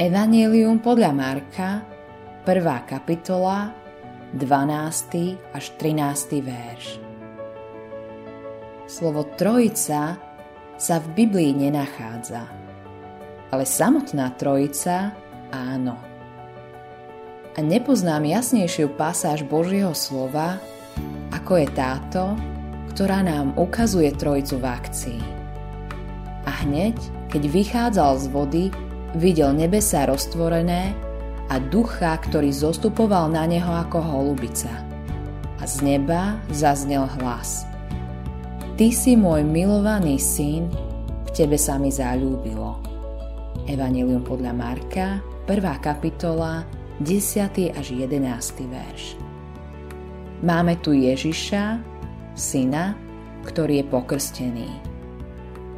Evanjelium podľa Marka, 1. kapitola, 12. až 13. verš. Slovo Trojica sa v Biblii nenachádza, ale samotná Trojica áno. A nepoznám jasnejšiu pasáž Božieho slova, ako je táto, ktorá nám ukazuje Trojicu v akcii. A hneď, keď vychádzal z vody, videl nebesá roztvorené a ducha, ktorý zostupoval na neho ako holubica. A z neba zaznel hlas: Ty si môj milovaný syn, v tebe sa mi zaľúbilo. Evanjelium podľa Marka, 1. kapitola, 10. až 11. verš. Máme tu Ježiša, syna, ktorý je pokrstený.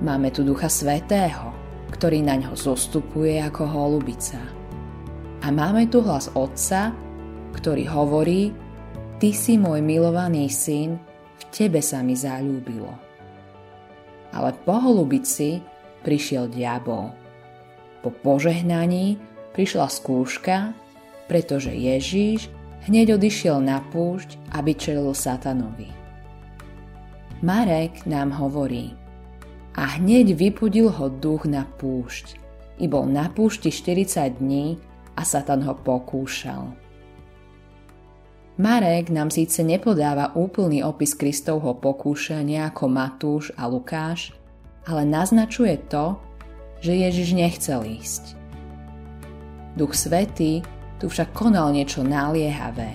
Máme tu Ducha Svätého, ktorý na ňo zostupuje ako holubica. A máme tu hlas Otca, ktorý hovorí: Ty si môj milovaný syn, v tebe sa mi zaľúbilo. Ale po holubici prišiel diabol. Po požehnaní prišla skúška, pretože Ježiš hneď odišiel na púšť, aby čelil satanovi. Marek nám hovorí: A hneď vypudil ho duch na púšť. I bol na púšti 40 dní a Satan ho pokúšal. Marek nám síce nepodáva úplný opis Kristovho pokúšania ako Matúš a Lukáš, ale naznačuje to, že Ježiš nechcel ísť. Duch Svätý tu však konal niečo naliehavé,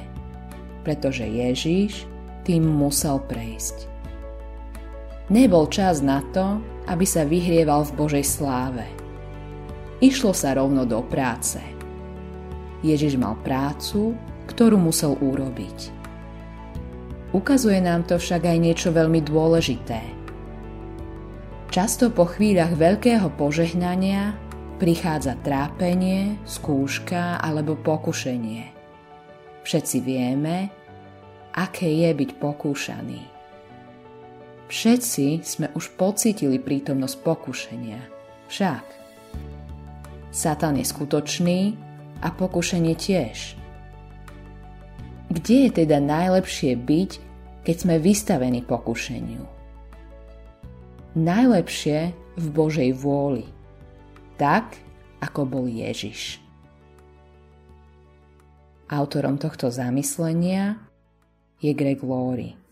pretože Ježiš tým musel prejsť. Nebol čas na to, aby sa vyhrieval v Božej sláve. Išlo sa rovno do práce. Ježiš mal prácu, ktorú musel urobiť. Ukazuje nám to však aj niečo veľmi dôležité. Často po chvíľach veľkého požehnania prichádza trápenie, skúška alebo pokušenie. Všetci vieme, aké je byť pokúšaný. Všetci sme už pocítili prítomnosť pokušenia. Však Satan je skutočný a pokušenie tiež. Kde je teda najlepšie byť, keď sme vystavení pokušeniu? Najlepšie v Božej vôli, tak ako bol Ježiš. Autorom tohto zamyslenia je Greg Laurie.